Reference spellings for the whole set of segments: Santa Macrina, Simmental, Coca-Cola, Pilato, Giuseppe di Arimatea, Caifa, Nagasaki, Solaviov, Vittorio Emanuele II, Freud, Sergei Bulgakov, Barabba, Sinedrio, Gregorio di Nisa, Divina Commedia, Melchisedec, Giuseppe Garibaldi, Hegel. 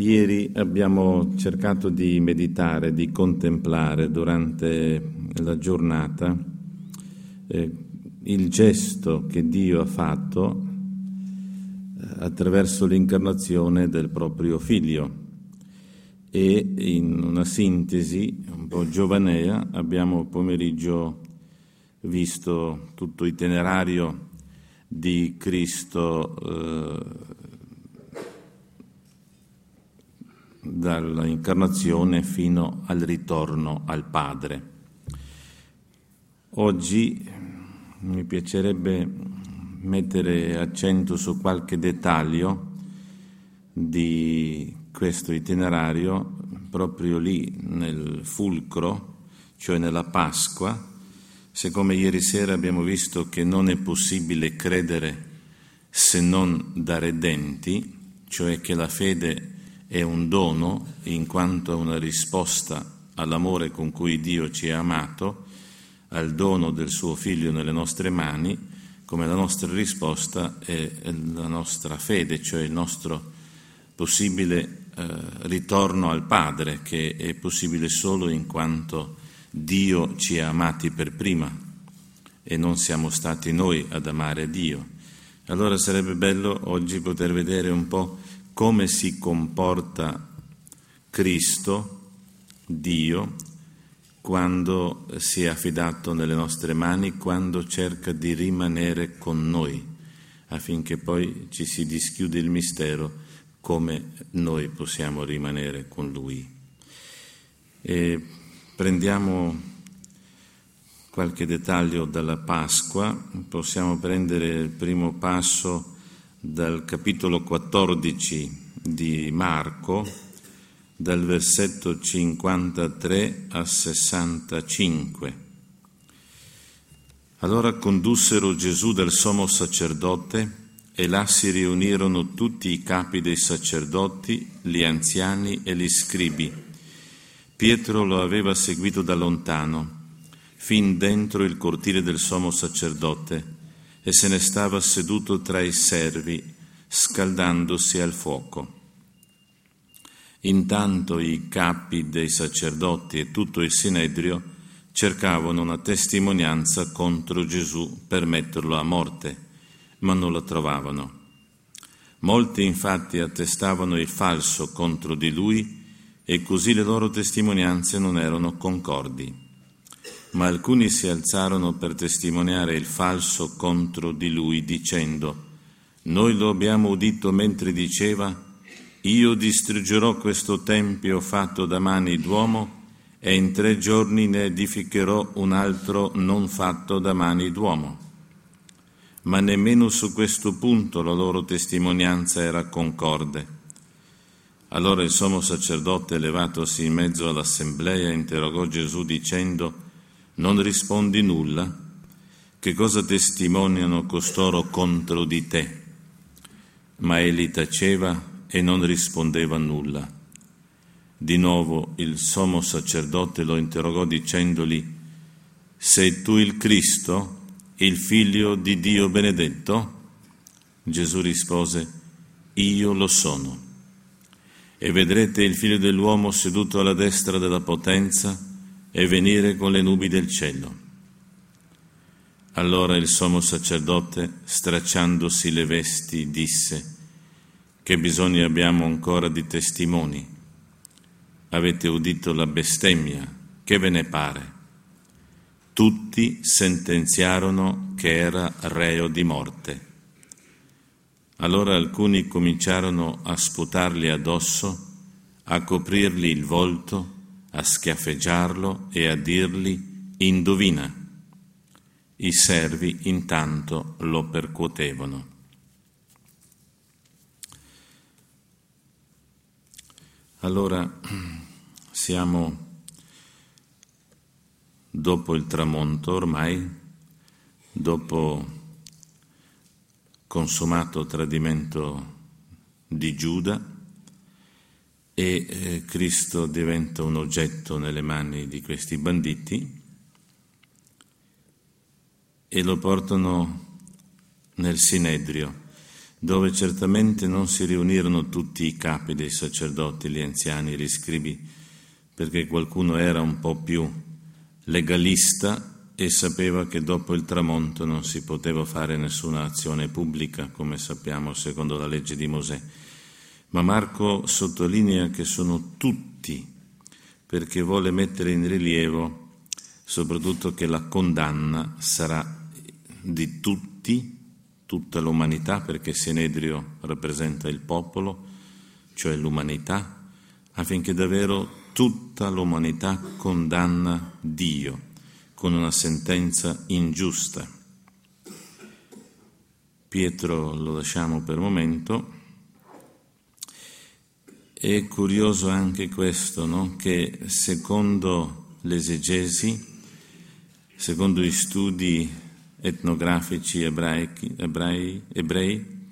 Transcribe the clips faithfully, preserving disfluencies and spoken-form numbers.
Ieri abbiamo cercato di meditare, di contemplare durante la giornata eh, il gesto che Dio ha fatto attraverso l'incarnazione del proprio Figlio, e in una sintesi un po' giovanea abbiamo pomeriggio visto tutto il itinerario di Cristo eh, dall'incarnazione fino al ritorno al Padre. Oggi mi piacerebbe mettere accento su qualche dettaglio di questo itinerario, proprio lì nel fulcro, cioè nella Pasqua. Siccome ieri sera abbiamo visto che non è possibile credere se non da redenti, cioè che la fede è un dono in quanto una risposta all'amore con cui Dio ci ha amato, al dono del suo Figlio nelle nostre mani, come la nostra risposta è la nostra fede, cioè il nostro possibile eh, ritorno al Padre, che è possibile solo in quanto Dio ci ha amati per prima e non siamo stati noi ad amare Dio. Allora sarebbe bello oggi poter vedere un po' come si comporta Cristo, Dio, quando si è affidato nelle nostre mani, quando cerca di rimanere con noi, affinché poi ci si dischiude il mistero come noi possiamo rimanere con Lui. E prendiamo qualche dettaglio dalla Pasqua. Possiamo prendere il primo passo dal capitolo quattordici di Marco, dal versetto cinquantatré a sessantacinque. Allora condussero Gesù dal sommo sacerdote e là si riunirono tutti i capi dei sacerdoti, gli anziani e gli scribi. Pietro lo aveva seguito da lontano, fin dentro il cortile del sommo sacerdote, e se ne stava seduto tra i servi, scaldandosi al fuoco. Intanto i capi dei sacerdoti e tutto il Sinedrio cercavano una testimonianza contro Gesù per metterlo a morte, ma non la trovavano. Molti infatti attestavano il falso contro di lui, e così le loro testimonianze non erano concordi. Ma alcuni si alzarono per testimoniare il falso contro di lui, dicendo: «Noi lo abbiamo udito mentre diceva: io distruggerò questo tempio fatto da mani d'uomo e in tre giorni ne edificherò un altro non fatto da mani d'uomo». Ma nemmeno su questo punto la loro testimonianza era concorde. Allora il sommo sacerdote, levatosi in mezzo all'assemblea, interrogò Gesù dicendo: «Non rispondi nulla? Che cosa testimoniano costoro contro di te?» Ma egli taceva e non rispondeva nulla. Di nuovo il sommo sacerdote lo interrogò dicendogli: «Sei tu il Cristo, il Figlio di Dio benedetto?» Gesù rispose: «Io lo sono. E vedrete il Figlio dell'uomo seduto alla destra della potenza e venire con le nubi del cielo». Allora il sommo sacerdote, stracciandosi le vesti, disse: «Che bisogno abbiamo ancora di testimoni? Avete udito la bestemmia, che ve ne pare?» Tutti sentenziarono che era reo di morte. Allora alcuni cominciarono a sputargli addosso, a coprirgli il volto, a schiaffeggiarlo e a dirgli: «Indovina». I servi intanto lo percuotevano. Allora siamo dopo il tramonto ormai, dopo consumato tradimento di Giuda, e Cristo diventa un oggetto nelle mani di questi banditi e lo portano nel Sinedrio. dove certamente non si riunirono tutti i capi dei sacerdoti, gli anziani e gli scribi, perché qualcuno era un po' più legalista e sapeva che dopo il tramonto non si poteva fare nessuna azione pubblica, come sappiamo secondo la legge di Mosè. Ma Marco sottolinea che sono tutti, perché vuole mettere in rilievo soprattutto che la condanna sarà di tutti, tutta l'umanità, perché Sinedrio rappresenta il popolo, cioè l'umanità, affinché davvero tutta l'umanità condanna Dio con una sentenza ingiusta. Pietro lo lasciamo per momento. È curioso anche questo, no? Che secondo l'esegesi, secondo gli studi etnografici ebraici, ebrei, ebrei,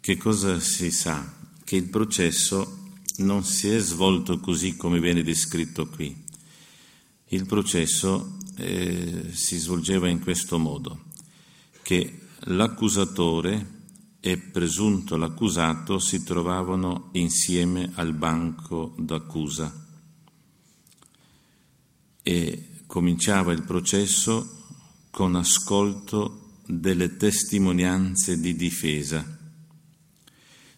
che cosa si sa? Che il processo non si è svolto così come viene descritto qui. Il processo eh, si svolgeva in questo modo, che l'accusatore e presunto l'accusato si trovavano insieme al banco d'accusa e cominciava il processo con ascolto delle testimonianze di difesa.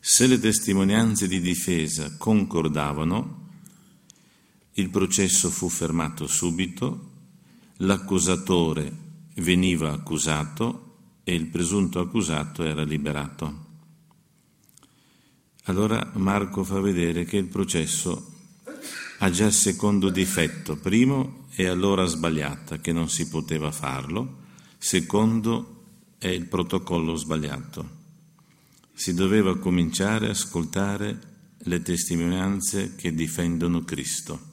Se le testimonianze di difesa concordavano, il processo fu fermato subito, l'accusatore veniva accusato e il presunto accusato era liberato. Allora Marco fa vedere che il processo ha già il secondo difetto. Primo, è all'ora sbagliata, che non si poteva farlo. Secondo, è il protocollo sbagliato. Si doveva cominciare a ascoltare le testimonianze che difendono Cristo.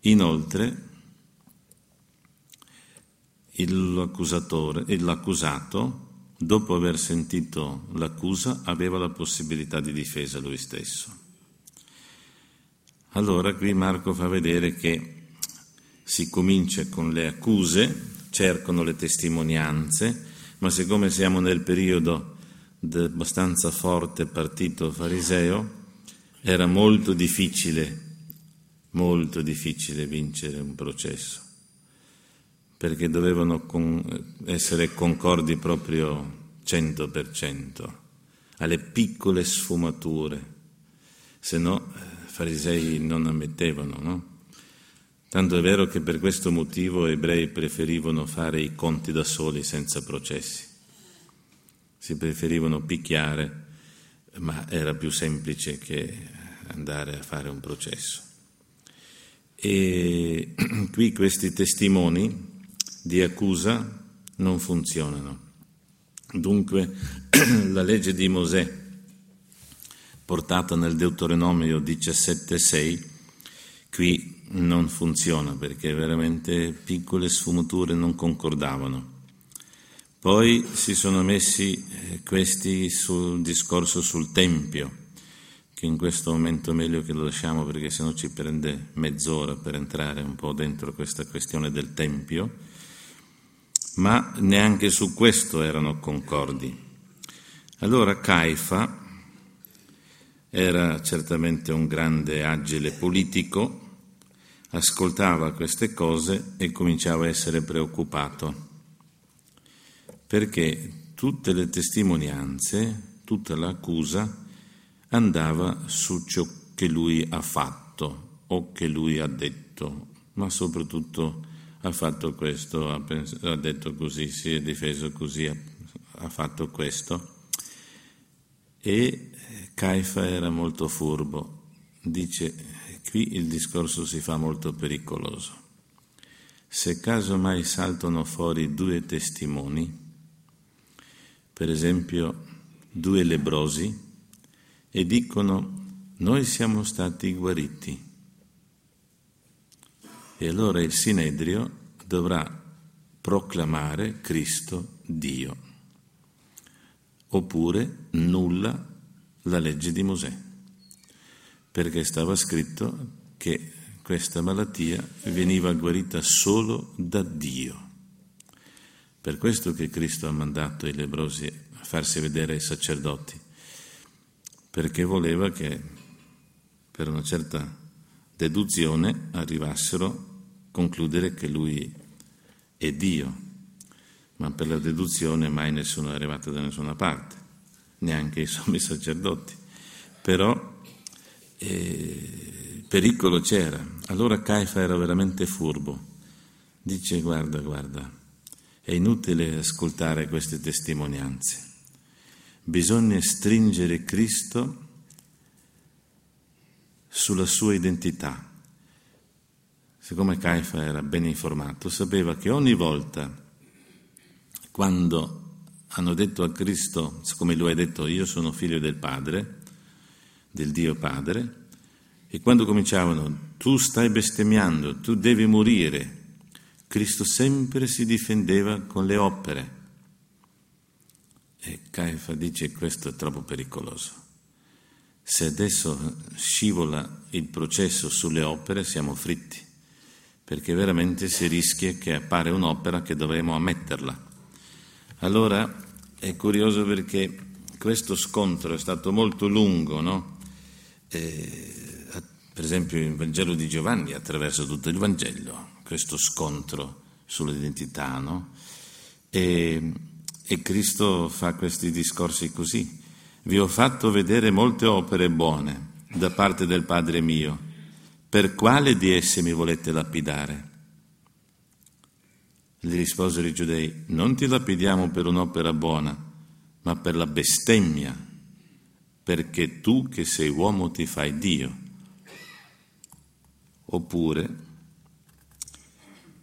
Inoltre, l'accusatore e l'accusato, dopo aver sentito l'accusa, aveva la possibilità di difesa lui stesso. Allora qui Marco fa vedere che si comincia con le accuse, cercano le testimonianze, ma siccome siamo nel periodo abbastanza forte partito fariseo, era molto difficile, molto difficile vincere un processo, perché dovevano con, essere concordi proprio cento per cento, alle piccole sfumature, se no i farisei non ammettevano, no? Tanto è vero che per questo motivo gli ebrei preferivano fare i conti da soli senza processi. Si preferivano picchiare, ma era più semplice che andare a fare un processo. E qui questi testimoni di accusa non funzionano. Dunque la legge di Mosè, portata nel Deuteronomio diciassette sei, qui non funziona, perché veramente piccole sfumature non concordavano. Poi si sono messi questi sul discorso sul Tempio, che in questo momento è meglio che lo lasciamo, perché sennò ci prende mezz'ora per entrare un po' dentro questa questione del Tempio, ma neanche su questo erano concordi. Allora Caifa era certamente un grande agile politico, ascoltava queste cose e cominciava a essere preoccupato, perché tutte le testimonianze, tutta l'accusa andava su ciò che lui ha fatto o che lui ha detto, ma soprattutto ha fatto questo, ha, pens- ha detto così, si è difeso così, ha, ha fatto questo. E Caifa era molto furbo, dice: qui il discorso si fa molto pericoloso. Se casomai saltano fuori due testimoni, per esempio due lebbrosi, e dicono: noi siamo stati guariti, e allora il Sinedrio dovrà proclamare Cristo Dio, oppure nulla la legge di Mosè, perché stava scritto che questa malattia veniva guarita solo da Dio. Per questo che Cristo ha mandato i lebbrosi a farsi vedere ai sacerdoti, perché voleva che per una certa deduzione arrivassero a concludere che lui è Dio, ma per la deduzione mai nessuno è arrivato da nessuna parte, neanche i sommi sacerdoti. Però eh, pericolo c'era. Allora Caifa era veramente furbo. Dice: guarda, guarda, è inutile ascoltare queste testimonianze. Bisogna stringere Cristo sulla sua identità. Siccome Caifa era ben informato, sapeva che ogni volta, quando hanno detto a Cristo, siccome lui ha detto: io sono figlio del Padre, del Dio Padre, e quando cominciavano: tu stai bestemmiando, tu devi morire, Cristo sempre si difendeva con le opere. E Caifa dice: questo è troppo pericoloso. Se adesso scivola il processo sulle opere, siamo fritti, perché veramente si rischia che appare un'opera che dovremo ammetterla. Allora è curioso, perché questo scontro è stato molto lungo, no? Eh, per esempio il Vangelo di Giovanni attraversa tutto il Vangelo, questo scontro sull'identità, no? E, e Cristo fa questi discorsi così: vi ho fatto vedere molte opere buone da parte del Padre mio, per quale di esse mi volete lapidare? Gli risposero i giudei: non ti lapidiamo per un'opera buona, ma per la bestemmia, perché tu che sei uomo ti fai Dio. Oppure: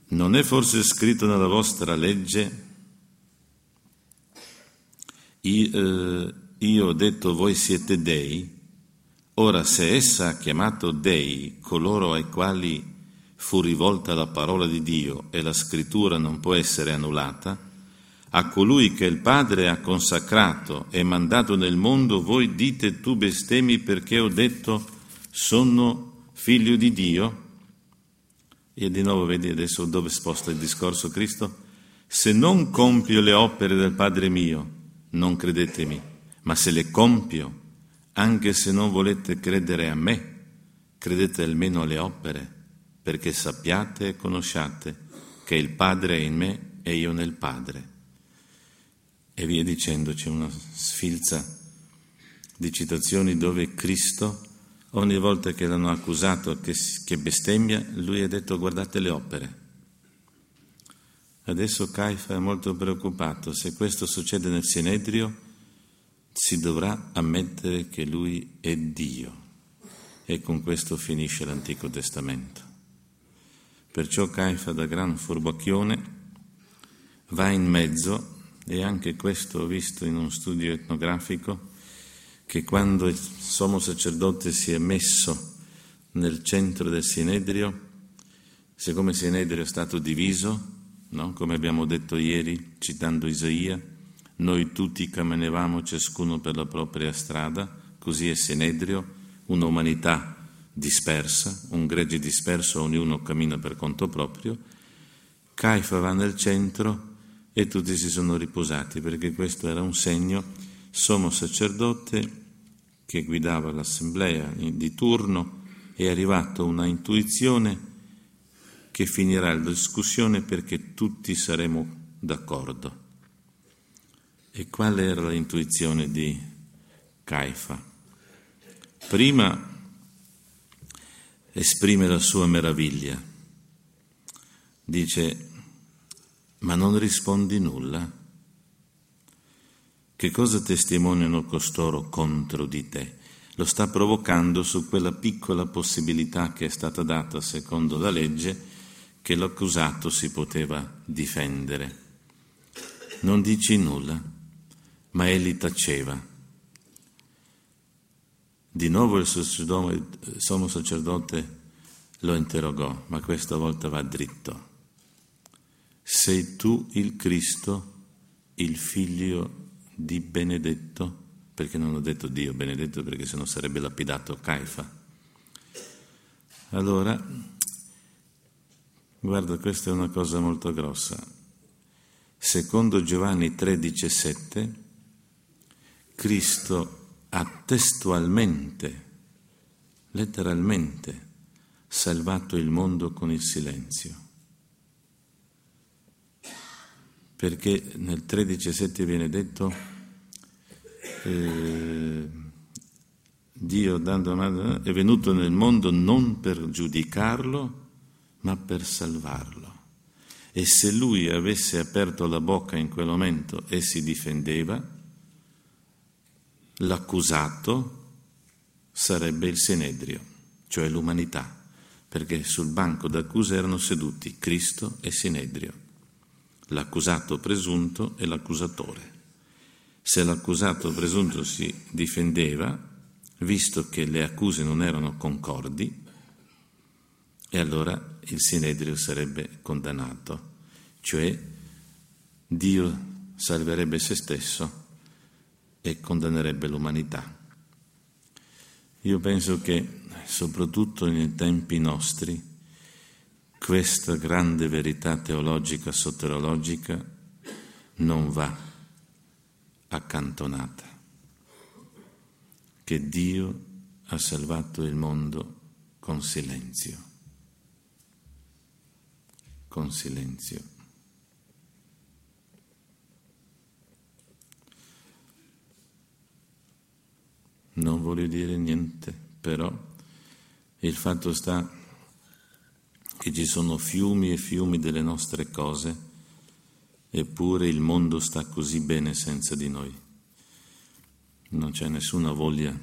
non è forse scritto nella vostra legge, io, eh, io ho detto voi siete dei? Ora se essa ha chiamato dei coloro ai quali fu rivolta la parola di Dio, e la scrittura non può essere annullata, a colui che il Padre ha consacrato e mandato nel mondo voi dite: tu bestemmi perché ho detto sono figlio di Dio. E di nuovo vedi adesso dove sposta il discorso Cristo: se non compio le opere del Padre mio non credetemi, ma se le compio, anche se non volete credere a me, credete almeno alle opere, perché sappiate e conosciate che il Padre è in me e io nel Padre. E via dicendo, c'è una sfilza di citazioni dove Cristo, ogni volta che l'hanno accusato che bestemmia, lui ha detto: guardate le opere. Adesso Caifa è molto preoccupato: se questo succede nel Sinedrio, si dovrà ammettere che lui è Dio. E con questo finisce l'Antico Testamento. Perciò Caifa, da gran furbacchione, va in mezzo, e anche questo ho visto in uno studio etnografico, che quando il sommo sacerdote si è messo nel centro del Sinedrio, siccome il Sinedrio è stato diviso, no? Come abbiamo detto ieri, citando Isaia, noi tutti camminavamo ciascuno per la propria strada, così è Sinedrio, un'umanità dispersa, un gregge disperso, ognuno cammina per conto proprio. Caifa va nel centro e tutti si sono riposati, perché questo era un segno: sommo sacerdote che guidava l'assemblea di turno, è arrivato una intuizione che finirà la discussione perché tutti saremo d'accordo. E qual era l'intuizione di Caifa? Prima esprime la sua meraviglia, dice: ma non rispondi nulla? Che cosa testimoniano costoro contro di te? Lo sta provocando su quella piccola possibilità che è stata data secondo la legge, che l'accusato si poteva difendere. Non dici nulla, ma egli taceva. Di nuovo il sommo sacerdote lo interrogò, ma questa volta va dritto: sei tu il Cristo, il figlio di Benedetto? Perché non ho detto Dio Benedetto, perché sennò sarebbe lapidato Caifa. Allora, guarda, questa è una cosa molto grossa. Secondo Giovanni tre diciassette, Cristo ha testualmente, letteralmente, salvato il mondo con il silenzio. Perché nel tredici sette viene detto eh, Dio dando una, è venuto nel mondo non per giudicarlo ma per salvarlo, e se lui avesse aperto la bocca in quel momento e si difendeva, l'accusato sarebbe il Sinedrio, cioè l'umanità, perché sul banco d'accusa erano seduti Cristo e Sinedrio, l'accusato presunto e l'accusatore. Se l'accusato presunto si difendeva, visto che le accuse non erano concordi, e allora il Sinedrio sarebbe condannato, cioè Dio salverebbe se stesso e condannerebbe l'umanità. Io penso che soprattutto nei tempi nostri questa grande verità teologica, soteriologica, non va accantonata. Che Dio ha salvato il mondo con silenzio. Con silenzio. Non voglio dire niente, però il fatto sta che ci sono fiumi e fiumi delle nostre cose, eppure il mondo sta così bene senza di noi. Non c'è nessuna voglia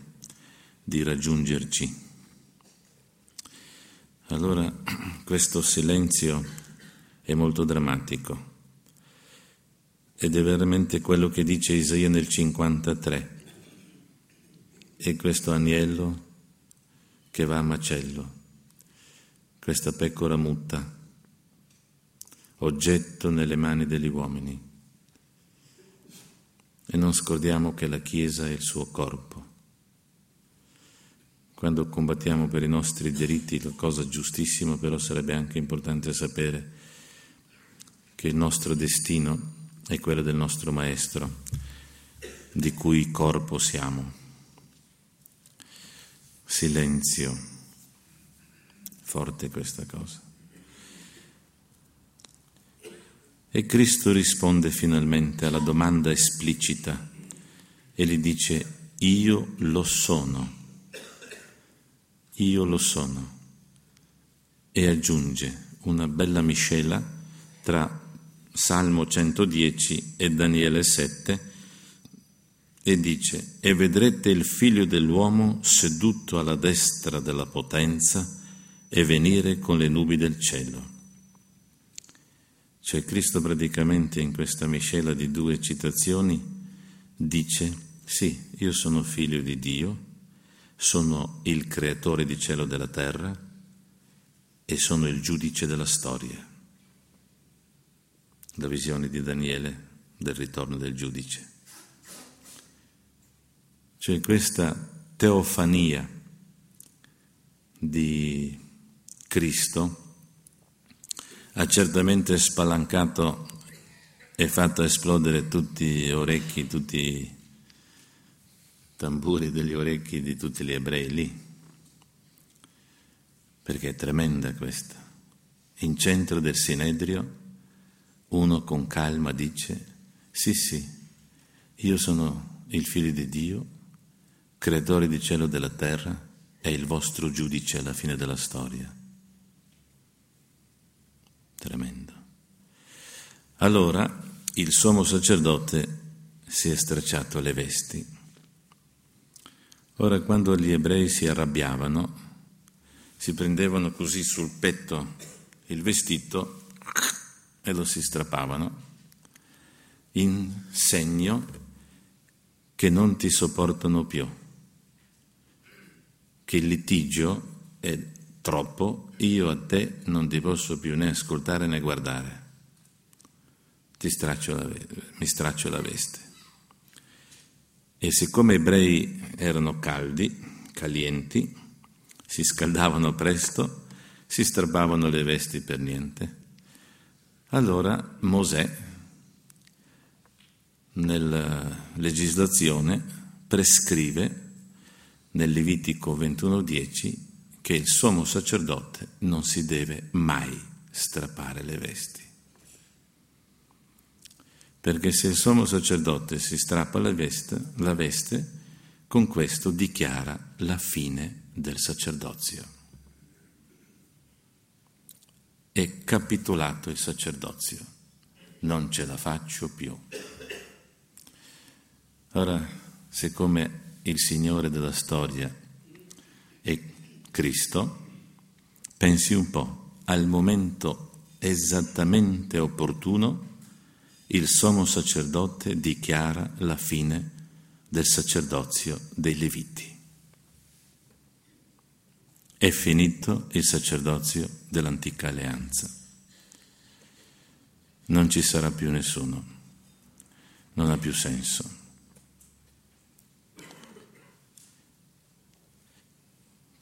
di raggiungerci. Allora, questo silenzio è molto drammatico ed è veramente quello che dice Isaia nel cinquantatré. E questo agnello che va a macello, questa pecora muta, oggetto nelle mani degli uomini. E non scordiamo che la Chiesa è il suo corpo. Quando combattiamo per i nostri diritti, la cosa giustissima, però sarebbe anche importante sapere che il nostro destino è quello del nostro Maestro, di cui corpo siamo. Silenzio. Forte questa cosa. E Cristo risponde finalmente alla domanda esplicita e gli dice: io lo sono, io lo sono, e aggiunge una bella miscela tra Salmo centodieci e Daniele sette e dice: e vedrete il Figlio dell'uomo seduto alla destra della potenza e venire con le nubi del cielo. Cioè Cristo praticamente in questa miscela di due citazioni dice: sì, io sono figlio di Dio, sono il creatore di cielo e della terra e sono il giudice della storia. La visione di Daniele del ritorno del giudice. Cioè questa teofania di Cristo ha certamente spalancato e fatto esplodere tutti gli orecchi, tutti i tamburi degli orecchi di tutti gli ebrei lì, perché è tremenda questa. In centro del Sinedrio uno con calma dice: sì sì, io sono il figlio di Dio, creatore di cielo e della terra, è il vostro giudice alla fine della storia. Tremendo. Allora il sommo sacerdote si è stracciato le vesti. Ora, quando gli ebrei si arrabbiavano, si prendevano così sul petto il vestito e lo si strappavano in segno che non ti sopportano più, che il litigio è troppo, io a te non ti posso più né ascoltare né guardare. Ti straccio la veste, mi straccio la veste. E siccome gli ebrei erano caldi, calienti, si scaldavano presto, si strappavano le vesti per niente. Allora Mosè, nella legislazione, prescrive nel Levitico ventuno dieci che il sommo sacerdote non si deve mai strappare le vesti. Perché se il sommo sacerdote si strappa la veste, la veste, con questo dichiara la fine del sacerdozio. È capitolato il sacerdozio, non ce la faccio più. Ora, siccome il Signore della storia è Cristo, pensi un po', al momento esattamente opportuno il sommo sacerdote dichiara la fine del sacerdozio dei Leviti. È finito il sacerdozio dell'antica alleanza. Non ci sarà più nessuno, non ha più senso.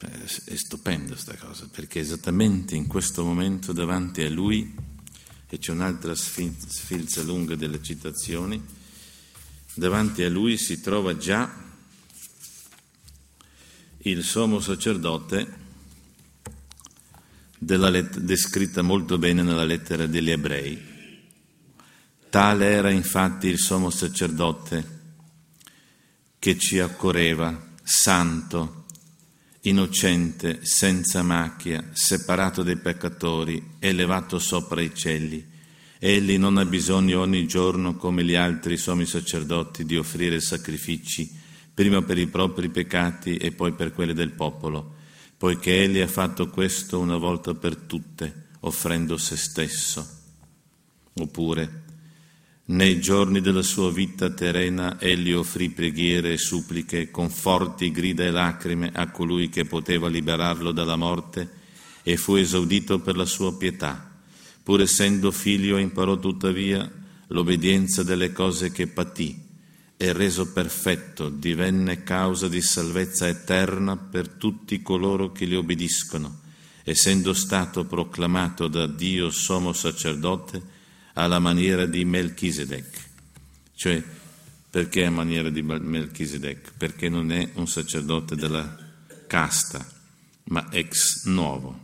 È stupendo sta cosa, perché esattamente in questo momento davanti a lui, e c'è un'altra sfilza lunga delle citazioni, davanti a lui si trova già il sommo sacerdote della let- descritta molto bene nella lettera degli Ebrei. Tale era infatti il sommo sacerdote che ci accorreva, santo, innocente, senza macchia, separato dai peccatori, elevato sopra i cieli. Egli non ha bisogno ogni giorno, come gli altri sommi sacerdoti, di offrire sacrifici, prima per i propri peccati e poi per quelli del popolo, poiché egli ha fatto questo una volta per tutte, offrendo se stesso. Oppure, nei giorni della sua vita terrena egli offrì preghiere e suppliche con forti grida e lacrime a colui che poteva liberarlo dalla morte e fu esaudito per la sua pietà. Pur essendo figlio imparò tuttavia l'obbedienza delle cose che patì e reso perfetto divenne causa di salvezza eterna per tutti coloro che gli obbediscono, essendo stato proclamato da Dio sommo sacerdote alla maniera di Melchisedec. Cioè, perché a maniera di Melchisedec? Perché non è un sacerdote della casta, ma ex novo.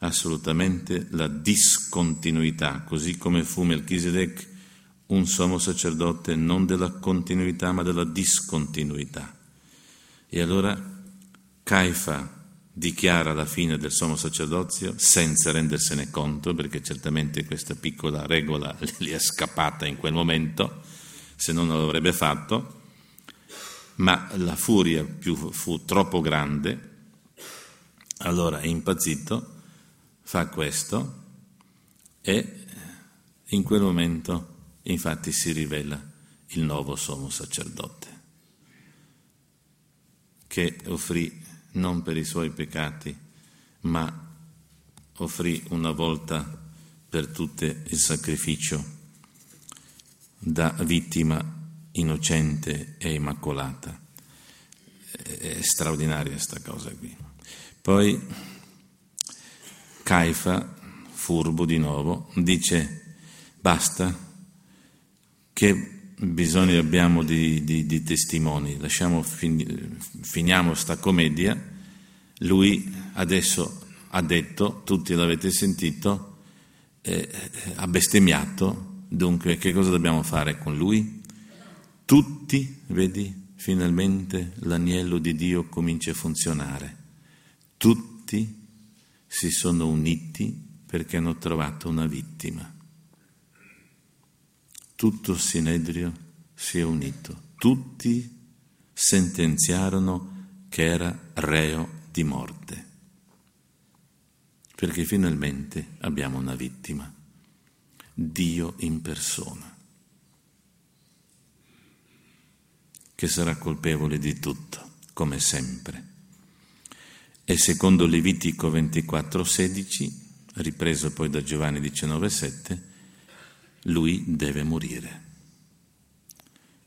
Assolutamente la discontinuità, così come fu Melchisedec un sommo sacerdote non della continuità ma della discontinuità. E allora Caifa dichiara la fine del sommo sacerdozio senza rendersene conto, perché certamente questa piccola regola gli è scappata in quel momento, se non l'avrebbe fatto, ma la furia più fu troppo grande, allora è impazzito, fa questo e in quel momento infatti si rivela il nuovo sommo sacerdote che offrì non per i suoi peccati, ma offrì una volta per tutte il sacrificio da vittima innocente e immacolata. È straordinaria sta cosa qui. Poi Caifa, furbo di nuovo, dice basta, che bisogno abbiamo di, di, di testimoni, lasciamo fin, finiamo sta commedia. Lui adesso ha detto, tutti l'avete sentito, eh, ha bestemmiato, dunque che cosa dobbiamo fare con lui? Tutti, vedi, finalmente l'agnello di Dio comincia a funzionare, tutti si sono uniti perché hanno trovato una vittima. Tutto il Sinedrio si è unito, tutti sentenziarono che era reo di morte, perché finalmente abbiamo una vittima, Dio in persona, che sarà colpevole di tutto, come sempre. E secondo Levitico ventiquattro sedici, ripreso poi da Giovanni diciannove sette, lui deve morire,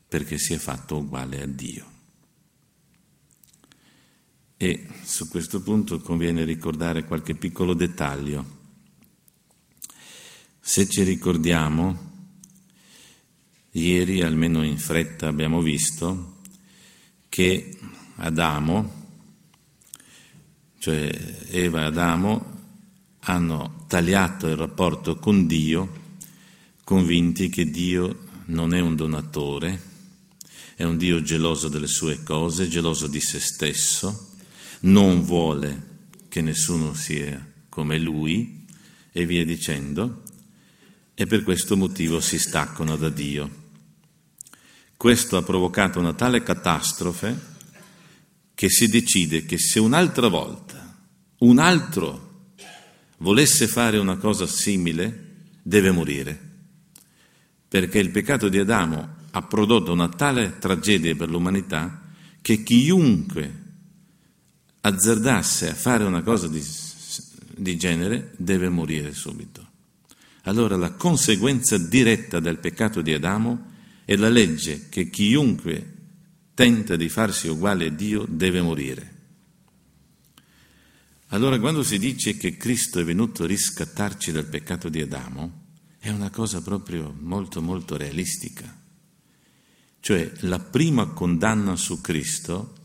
perché si è fatto uguale a Dio. E su questo punto conviene ricordare qualche piccolo dettaglio. Se ci ricordiamo, ieri, almeno in fretta, abbiamo visto che Adamo, cioè Eva e Adamo, hanno tagliato il rapporto con Dio, convinti che Dio non è un donatore, è un Dio geloso delle sue cose, geloso di se stesso, non vuole che nessuno sia come lui e via dicendo, e per questo motivo si staccano da Dio. Questo ha provocato una tale catastrofe che si decide che se un'altra volta un altro volesse fare una cosa simile, deve morire, perché il peccato di Adamo ha prodotto una tale tragedia per l'umanità che chiunque azzardasse a fare una cosa di, di genere deve morire subito. Allora la conseguenza diretta del peccato di Adamo è la legge che chiunque tenta di farsi uguale a Dio deve morire. Allora quando si dice che Cristo è venuto a riscattarci dal peccato di Adamo, è una cosa proprio molto molto realistica. Cioè la prima condanna su Cristo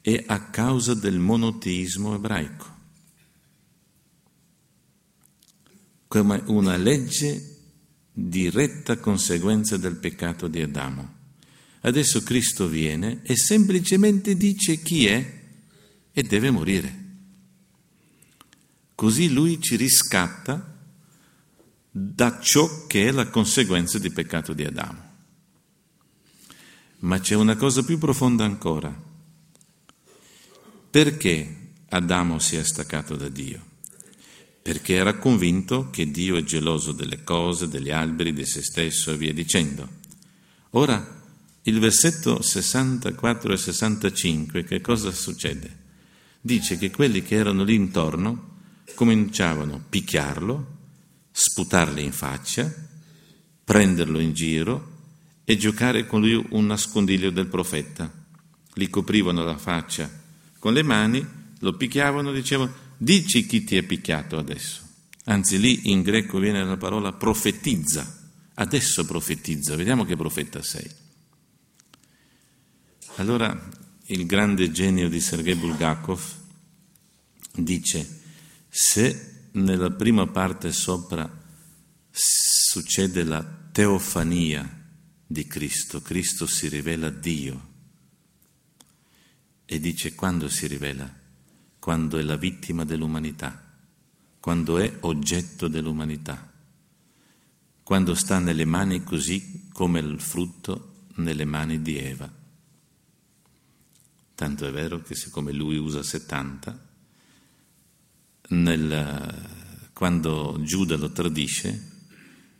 è a causa del monoteismo ebraico, come una legge diretta conseguenza del peccato di Adamo. Adesso Cristo viene e semplicemente dice chi è e deve morire. Così lui ci riscatta da ciò che è la conseguenza di peccato di Adamo. Ma c'è una cosa più profonda ancora. Perché Adamo si è staccato da Dio? Perché era convinto che Dio è geloso delle cose, degli alberi, di se stesso e via dicendo. Ora, il versetto sessantaquattro e sessantacinque, che cosa succede? Dice che quelli che erano lì intorno cominciavano a picchiarlo, sputargli in faccia, prenderlo in giro e giocare con lui un nascondiglio del profeta. Gli coprivano la faccia con le mani, lo picchiavano, dicevano: dici chi ti ha picchiato adesso. Anzi, lì in greco viene la parola profetizza. Adesso profetizza, vediamo che profeta sei. Allora il grande genio di Sergei Bulgakov dice: se nella prima parte sopra succede la teofania di Cristo, Cristo si rivela a Dio, e dice quando si rivela? Quando è la vittima dell'umanità, quando è oggetto dell'umanità, quando sta nelle mani così come il frutto nelle mani di Eva. Tanto è vero che siccome lui usa settanta, Nel, quando Giuda lo tradisce,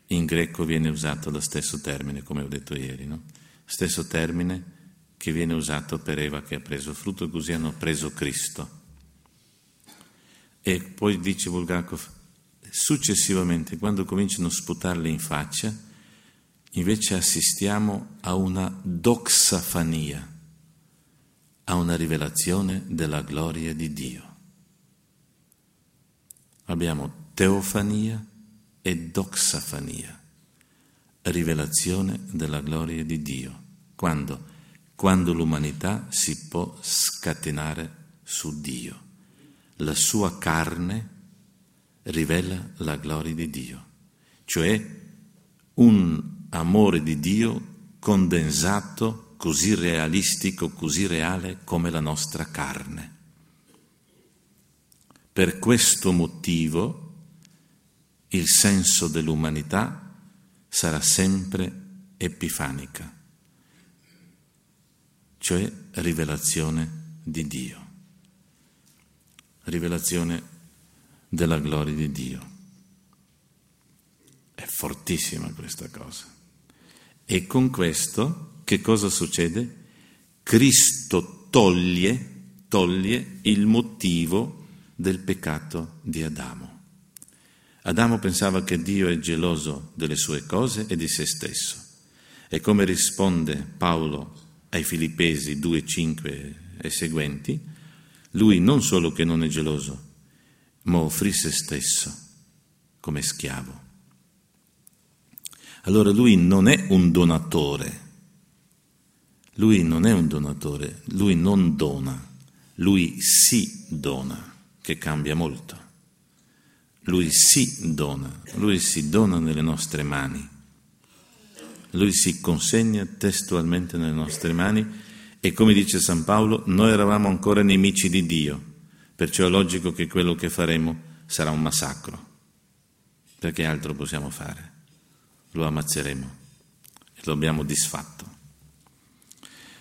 in greco viene usato lo stesso termine, come ho detto ieri, no? Stesso termine che viene usato per Eva che ha preso frutto, così hanno preso Cristo. E poi dice Bulgakov, successivamente, quando cominciano a sputarli in faccia, invece assistiamo a una doxafania, a una rivelazione della gloria di Dio. Abbiamo teofania e doxafania, rivelazione della gloria di Dio. Quando? Quando l'umanità si può scatenare su Dio. La sua carne rivela la gloria di Dio, cioè un amore di Dio condensato, così realistico, così reale come la nostra carne. Per questo motivo il senso dell'umanità sarà sempre epifanica, cioè rivelazione di Dio, rivelazione della gloria di Dio. È fortissima questa cosa. E con questo che cosa succede? Cristo toglie, toglie il motivo del peccato di Adamo. Adamo pensava che Dio è geloso delle sue cose e di se stesso. E come risponde Paolo ai Filippesi due cinque e seguenti, lui non solo che non è geloso, ma offrì se stesso come schiavo. Allora lui non è un donatore, Lui non è un donatore, lui non dona, lui si dona, che cambia molto. Lui si dona, lui si dona nelle nostre mani, lui si consegna testualmente nelle nostre mani e, come dice San Paolo, noi eravamo ancora nemici di Dio, perciò è logico che quello che faremo sarà un massacro, perché altro possiamo fare? Lo ammazzeremo e lo abbiamo disfatto.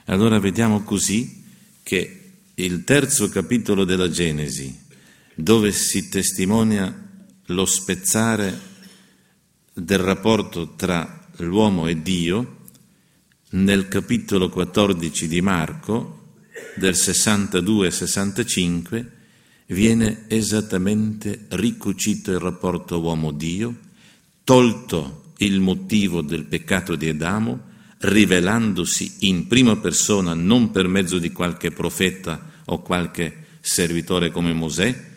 Allora vediamo così che il terzo capitolo della Genesi, dove si testimonia lo spezzare del rapporto tra l'uomo e Dio, nel capitolo quattordici di Marco, del sessantadue sessantacinque, viene esattamente ricucito il rapporto uomo-Dio, tolto il motivo del peccato di Adamo, rivelandosi in prima persona, non per mezzo di qualche profeta o qualche servitore come Mosè,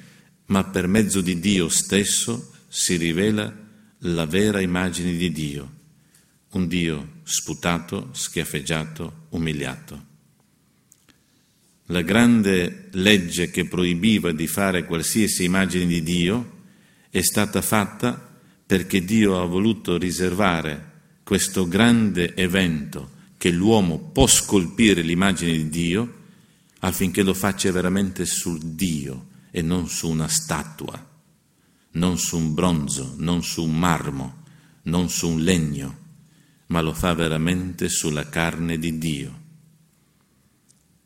ma per mezzo di Dio stesso si rivela la vera immagine di Dio, un Dio sputato, schiaffeggiato, umiliato. La grande legge che proibiva di fare qualsiasi immagine di Dio è stata fatta perché Dio ha voluto riservare questo grande evento che l'uomo può scolpire l'immagine di Dio affinché lo faccia veramente su Dio e non su una statua, non su un bronzo, non su un marmo, non su un legno, ma lo fa veramente sulla carne di Dio.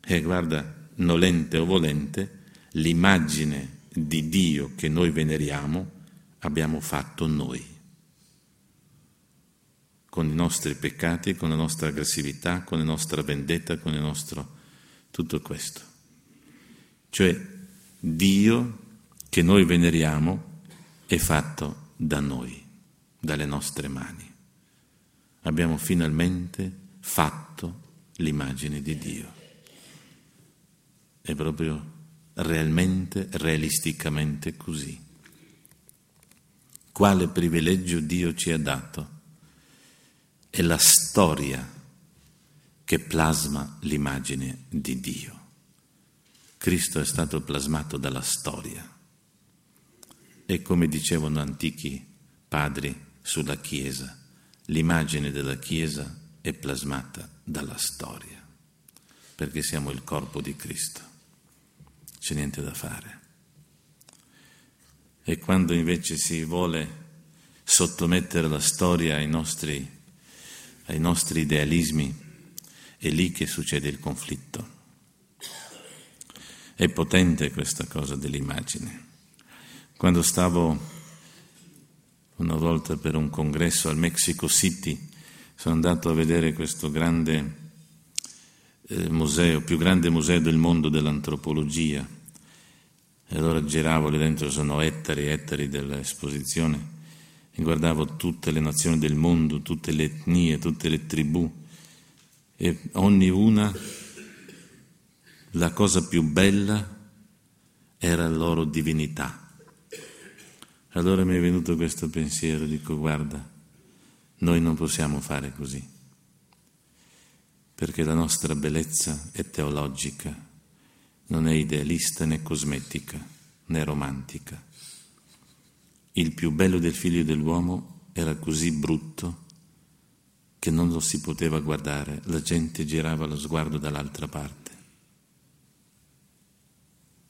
E guarda, nolente o volente, l'immagine di Dio che noi veneriamo abbiamo fatto noi, con i nostri peccati, con la nostra aggressività, con la nostra vendetta, con il nostro... tutto questo. Cioè, Dio che noi veneriamo è fatto da noi, dalle nostre mani. Abbiamo finalmente fatto l'immagine di Dio. È proprio realmente, realisticamente così. Quale privilegio Dio ci ha dato? È la storia che plasma l'immagine di Dio. Cristo è stato plasmato dalla storia. E come dicevano antichi padri sulla Chiesa, l'immagine della Chiesa è plasmata dalla storia, perché siamo il corpo di Cristo. C'è niente da fare. E quando invece si vuole sottomettere la storia ai nostri ai nostri idealismi, è lì che succede il conflitto. È potente questa cosa dell'immagine. Quando stavo una volta per un congresso al Mexico City, sono andato a vedere questo grande eh, museo, più grande museo del mondo dell'antropologia, e allora giravo lì dentro, sono ettari e ettari dell'esposizione, guardavo tutte le nazioni del mondo, tutte le etnie, tutte le tribù, e ogni una, la cosa più bella era la loro divinità. Allora mi è venuto questo pensiero, dico guarda, noi non possiamo fare così, perché la nostra bellezza è teologica, non è idealista né cosmetica né romantica. Il più bello del figlio dell'uomo era così brutto che non lo si poteva guardare, la gente girava lo sguardo dall'altra parte.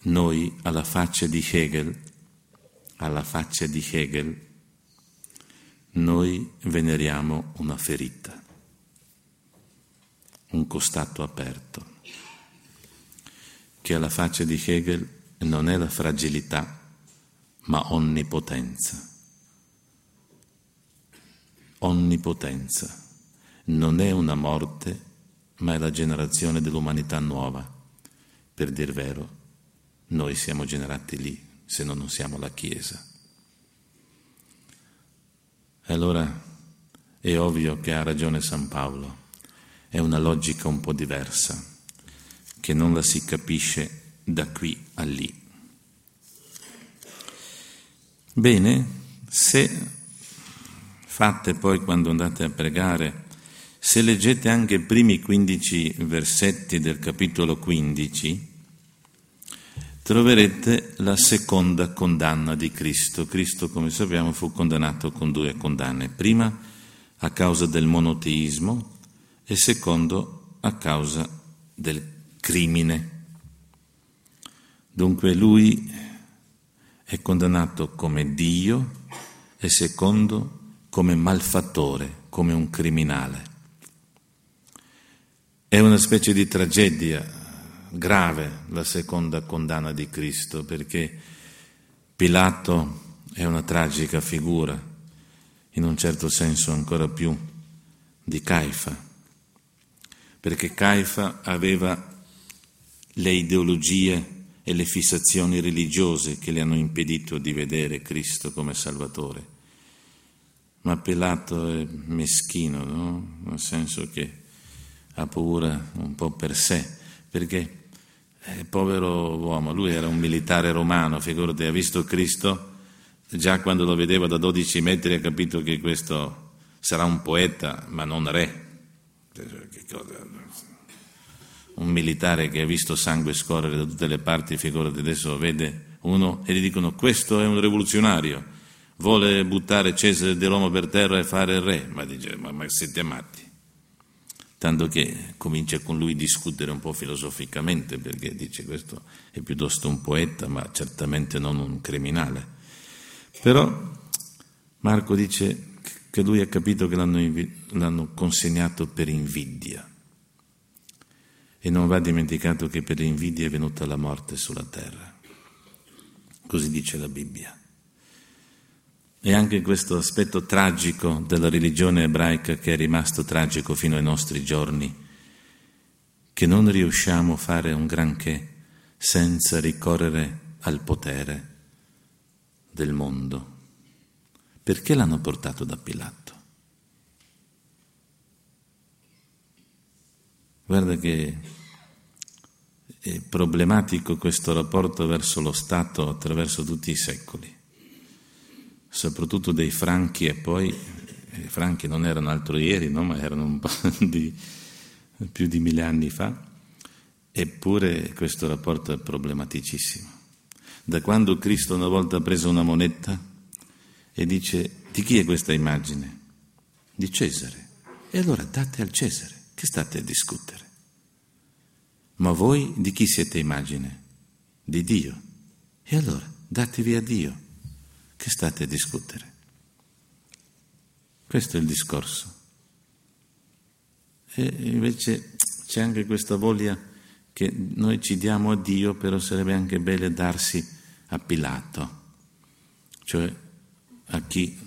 Noi, alla faccia di Hegel, alla faccia di Hegel, noi veneriamo una ferita, un costato aperto, che alla faccia di Hegel non è la fragilità, ma onnipotenza. Onnipotenza non è una morte, ma è la generazione dell'umanità nuova. Per dir vero, noi siamo generati lì, se no non siamo la Chiesa. Allora è ovvio che ha ragione San Paolo, è una logica un po' diversa, che non la si capisce da qui a lì. Bene, se fate poi, quando andate a pregare, Se leggete anche i primi quindici versetti del capitolo quindici, troverete la seconda condanna di Cristo. Cristo, come sappiamo, fu condannato con due condanne. Prima a causa del monoteismo e secondo a causa del crimine. Dunque lui è condannato come Dio e secondo come malfattore, come un criminale. È una specie di tragedia grave la seconda condanna di Cristo, perché Pilato è una tragica figura, in un certo senso ancora più di Caifa, perché Caifa aveva le ideologie e le fissazioni religiose che le hanno impedito di vedere Cristo come Salvatore. Ma Pilato è meschino, no? Nel senso che ha paura un po' per sé, perché eh, povero uomo, lui era un militare romano, figurati, ha visto Cristo, già quando lo vedeva da dodici metri ha capito che questo sarà un poeta, ma non re. Un militare che ha visto sangue scorrere da tutte le parti, figurati, adesso vede uno e gli dicono: questo è un rivoluzionario, vuole buttare Cesare di Roma per terra e fare il re. Ma dice, ma, ma siete matti? Tanto che comincia con lui a discutere un po' filosoficamente, perché dice: questo è piuttosto un poeta, ma certamente non un criminale. Però Marco dice che lui ha capito che l'hanno, inv- l'hanno consegnato per invidia, e non va dimenticato che per invidia è venuta la morte sulla terra. Così dice la Bibbia. E anche questo aspetto tragico della religione ebraica, che è rimasto tragico fino ai nostri giorni, che non riusciamo a fare un granché senza ricorrere al potere del mondo. Perché l'hanno portato da Pilato? Guarda che è problematico questo rapporto verso lo Stato attraverso tutti i secoli, soprattutto dei franchi. E poi i franchi non erano altro ieri, no? Ma erano un po' di più di mille anni fa, eppure questo rapporto è problematicissimo. Da quando Cristo una volta ha preso una moneta e dice: di chi è questa immagine? Di Cesare. E allora date al Cesare, che state a discutere? Ma voi di chi siete immagine? Di Dio. E allora datevi a Dio, che state a discutere? Questo è il discorso. E invece c'è anche questa voglia che noi ci diamo a Dio, però sarebbe anche bene darsi a Pilato, cioè a chi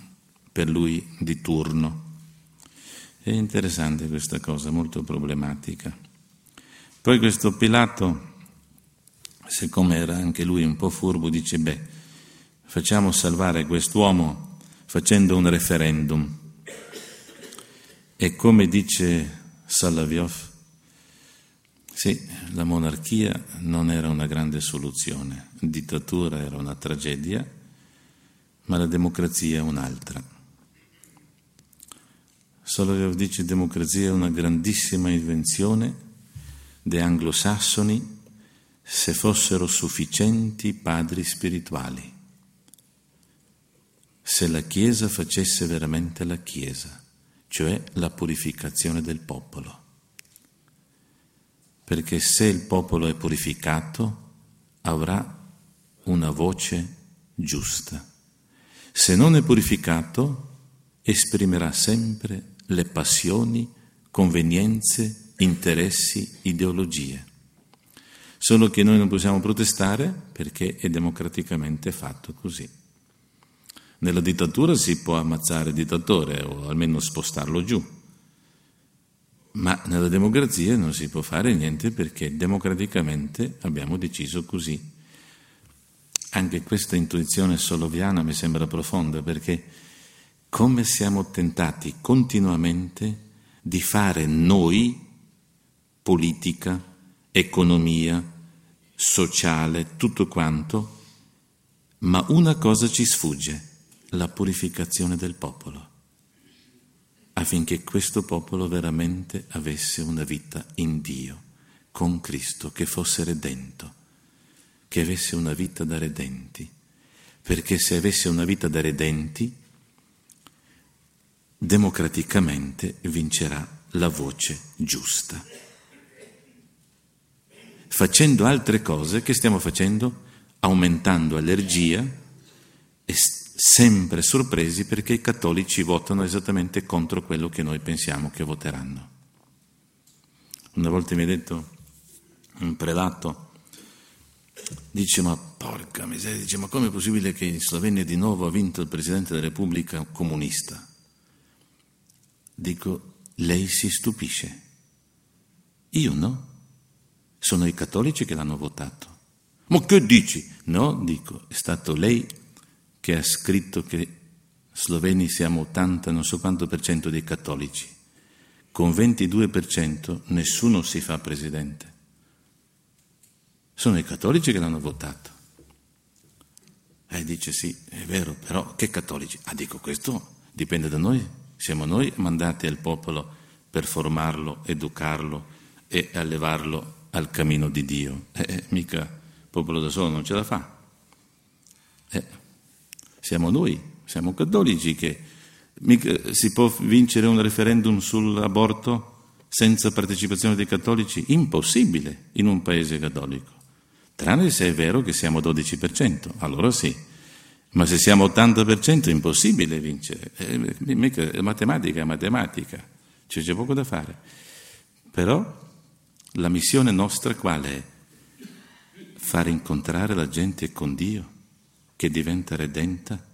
per lui di turno. È interessante questa cosa, molto problematica. Poi questo Pilato, siccome era anche lui un po' furbo, dice: beh, facciamo salvare quest'uomo facendo un referendum. E come dice Solaviov, sì, la monarchia non era una grande soluzione, la dittatura era una tragedia, ma la democrazia è un'altra. Solaviov dice: democrazia è una grandissima invenzione dei anglosassoni, se fossero sufficienti padri spirituali. Se la Chiesa facesse veramente la Chiesa, cioè la purificazione del popolo. Perché se il popolo è purificato, avrà una voce giusta. Se non è purificato, esprimerà sempre le passioni, convenienze, interessi, ideologie. Solo che noi non possiamo protestare perché è democraticamente fatto così. Nella dittatura si può ammazzare il dittatore o almeno spostarlo giù, ma nella democrazia non si può fare niente perché democraticamente abbiamo deciso così. Anche questa intuizione soloviana mi sembra profonda, perché come siamo tentati continuamente di fare noi politica, economia, sociale, tutto quanto, ma una cosa ci sfugge: la purificazione del popolo. A affinché questo popolo veramente avesse una vita in Dio, con Cristo, che fosse redento, che avesse una vita da redenti, perché se avesse una vita da redenti, democraticamente vincerà la voce giusta. Facendo altre cose, che stiamo facendo? Aumentando allergia e sempre sorpresi perché i cattolici votano esattamente contro quello che noi pensiamo che voteranno. Una volta mi ha detto un prelato, dice, ma porca miseria, dice, ma com'è possibile che in Slovenia di nuovo ha vinto il Presidente della Repubblica comunista? Dico, lei si stupisce, io no, sono i cattolici che l'hanno votato. Ma che dici? No, dico, è stato lei che ha scritto che sloveni siamo ottanta, non so quanto per cento dei cattolici, con ventidue per cento nessuno si fa presidente. Sono i cattolici che l'hanno votato. E dice, sì, è vero, però che cattolici? Ah, dico, questo dipende da noi, siamo noi mandati al popolo per formarlo, educarlo e allevarlo al cammino di Dio. Eh, mica il popolo da solo non ce la fa. Eh, siamo noi, siamo cattolici che mica si può vincere un referendum sull'aborto senza partecipazione dei cattolici? Impossibile in un paese cattolico. Tranne se è vero che siamo dodici per cento, allora sì. Ma se siamo ottanta per cento è impossibile vincere. Eh, mica, è matematica, è matematica. Cioè, c'è poco da fare. Però la missione nostra qual è? Far incontrare la gente con Dio, che diventa redenta,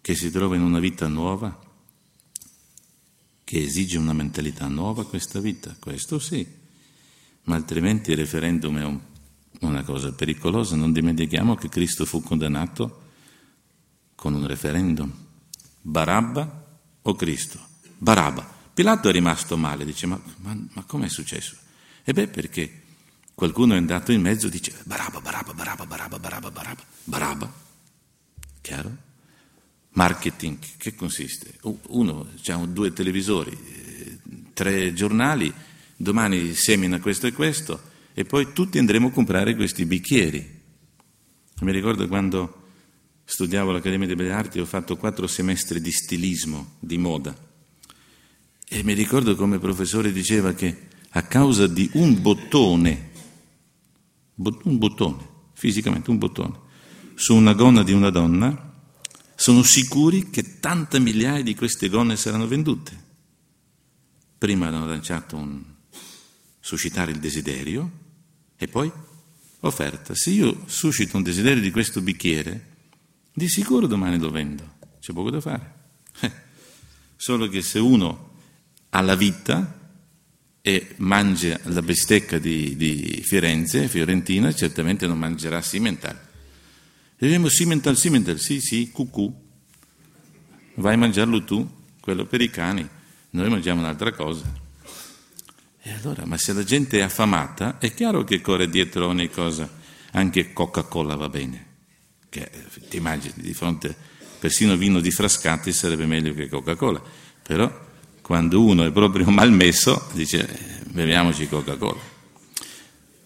che si trova in una vita nuova, che esige una mentalità nuova questa vita, questo sì, ma altrimenti il referendum è un, una cosa pericolosa. Non dimentichiamo che Cristo fu condannato con un referendum. Barabba o Cristo? Barabba. Pilato è rimasto male, dice, ma, ma, ma com'è successo? E beh, perché qualcuno è andato in mezzo e dice, Barabba, Barabba, Barabba, Barabba, Barabba, Barabba, Barabba, chiaro? Marketing, che consiste? Uno ha due televisori, tre giornali, domani semina questo e questo, e poi tutti andremo a comprare questi bicchieri. Mi ricordo quando studiavo all'Accademia di Belle Arti, ho fatto quattro semestri di stilismo, di moda, e mi ricordo come il professore diceva che a causa di un bottone, un bottone, fisicamente un bottone, su una gonna di una donna, sono sicuri che tante migliaia di queste gonne saranno vendute. Prima hanno lanciato un suscitare il desiderio e poi offerta. Se io suscito un desiderio di questo bicchiere, di sicuro domani lo vendo, c'è poco da fare. Eh. Solo che se uno alla vita e mangia la bistecca di, di Firenze, fiorentina, certamente non mangerà Simmental. E diremo Simmental, Simmental, sì, sì, cucù, vai a mangiarlo tu, quello per i cani, noi mangiamo un'altra cosa. E allora, ma se la gente è affamata, è chiaro che corre dietro ogni cosa, anche Coca-Cola va bene, che ti immagini, di fronte persino vino di Frascati sarebbe meglio che Coca-Cola, però quando uno è proprio malmesso, dice, beviamoci Coca-Cola.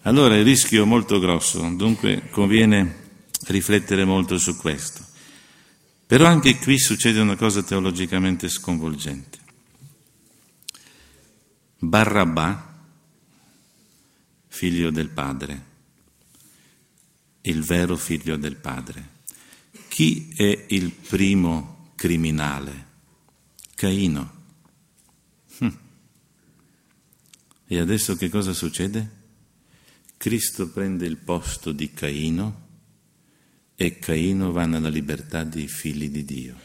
Allora il rischio è molto grosso, dunque conviene riflettere molto su questo. Però anche qui succede una cosa teologicamente sconvolgente. Barabà, figlio del padre, il vero figlio del padre. Chi è il primo criminale? Caino. E adesso che cosa succede? Cristo prende il posto di Caino e Caino va nella libertà dei figli di Dio.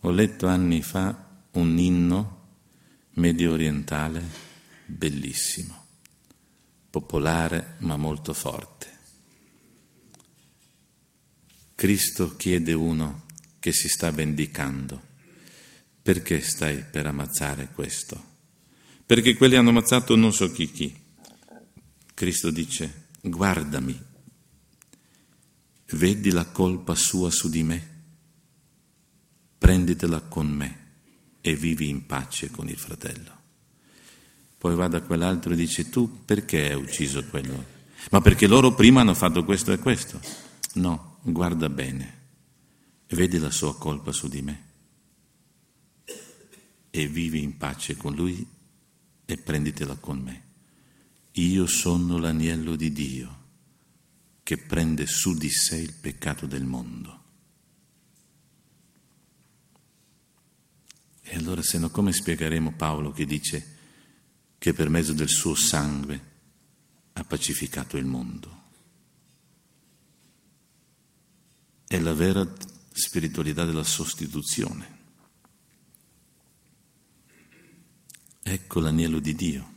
Ho letto anni fa un inno medio orientale bellissimo, popolare ma molto forte. Cristo chiede uno che si sta vendicando. Perché stai per ammazzare questo? Perché quelli hanno ammazzato non so chi chi. Cristo dice, guardami, vedi la colpa sua su di me? prenditela con me e vivi in pace con il fratello. Poi va da quell'altro e dice: tu perché hai ucciso quello? Ma perché loro prima hanno fatto questo e questo. No, guarda bene, vedi la sua colpa su di me e vivi in pace con lui e prenditela con me. Io sono l'agnello di Dio che prende su di sé il peccato del mondo. E allora, se no, come spiegheremo Paolo che dice che per mezzo del suo sangue ha pacificato il mondo? È la vera spiritualità della sostituzione. Ecco l'agnello di Dio.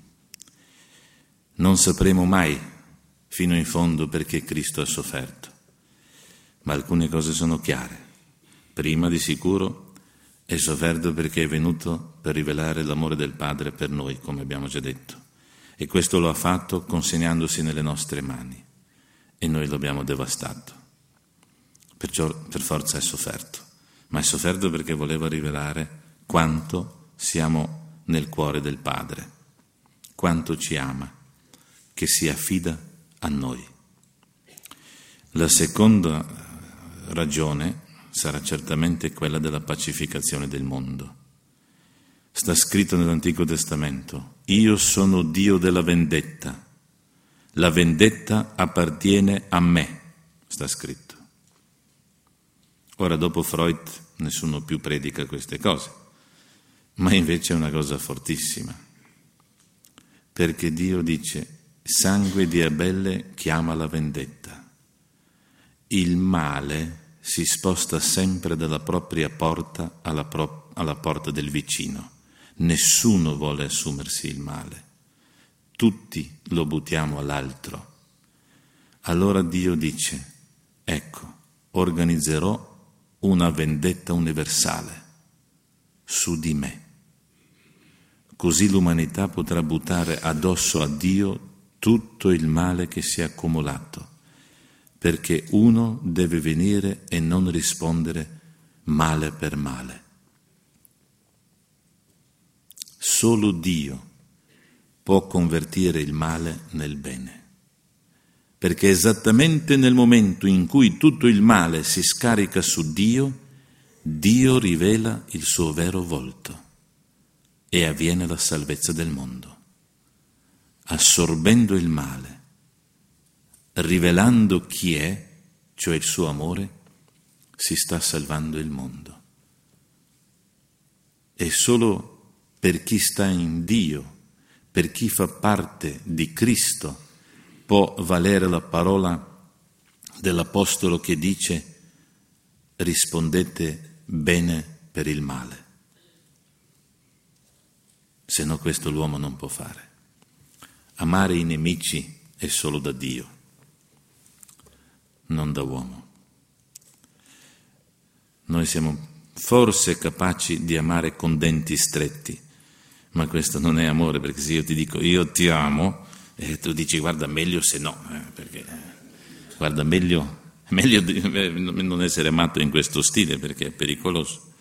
Non sapremo mai fino in fondo perché Cristo ha sofferto, ma alcune cose sono chiare. Prima, di sicuro, è sofferto perché è venuto per rivelare l'amore del Padre per noi, come abbiamo già detto, e questo lo ha fatto consegnandosi nelle nostre mani, e noi l'abbiamo devastato. Perciò per forza è sofferto, ma è sofferto perché voleva rivelare quanto siamo nel cuore del Padre, quanto ci ama, che si affida a noi. La seconda ragione sarà certamente quella della pacificazione del mondo. Sta scritto nell'Antico Testamento: io sono Dio della vendetta, la vendetta appartiene a me, sta scritto. Ora, dopo Freud, nessuno più predica queste cose, ma invece è una cosa fortissima, perché Dio dice: sangue di Abele chiama la vendetta. Il male si sposta sempre dalla propria porta alla, pro- alla porta del vicino. Nessuno vuole assumersi il male, tutti lo buttiamo all'altro. Allora Dio dice: ecco, organizzerò una vendetta universale su di me. Così l'umanità potrà buttare addosso a Dio tutto il male che si è accumulato, perché uno deve venire e non rispondere male per male. Solo Dio può convertire il male nel bene, perché esattamente nel momento in cui tutto il male si scarica su Dio, Dio rivela il suo vero volto e avviene la salvezza del mondo. Assorbendo il male, rivelando chi è, cioè il suo amore, si sta salvando il mondo. E solo per chi sta in Dio, per chi fa parte di Cristo, può valere la parola dell'Apostolo che dice: rispondete bene per il male, se no questo l'uomo non può fare. Amare i nemici è solo da Dio, non da uomo. Noi siamo forse capaci di amare con denti stretti, ma questo non è amore, perché se io ti dico io ti amo, e tu dici guarda meglio se no, eh, perché eh, guarda meglio meglio di, eh, non essere amato in questo stile, perché è pericoloso.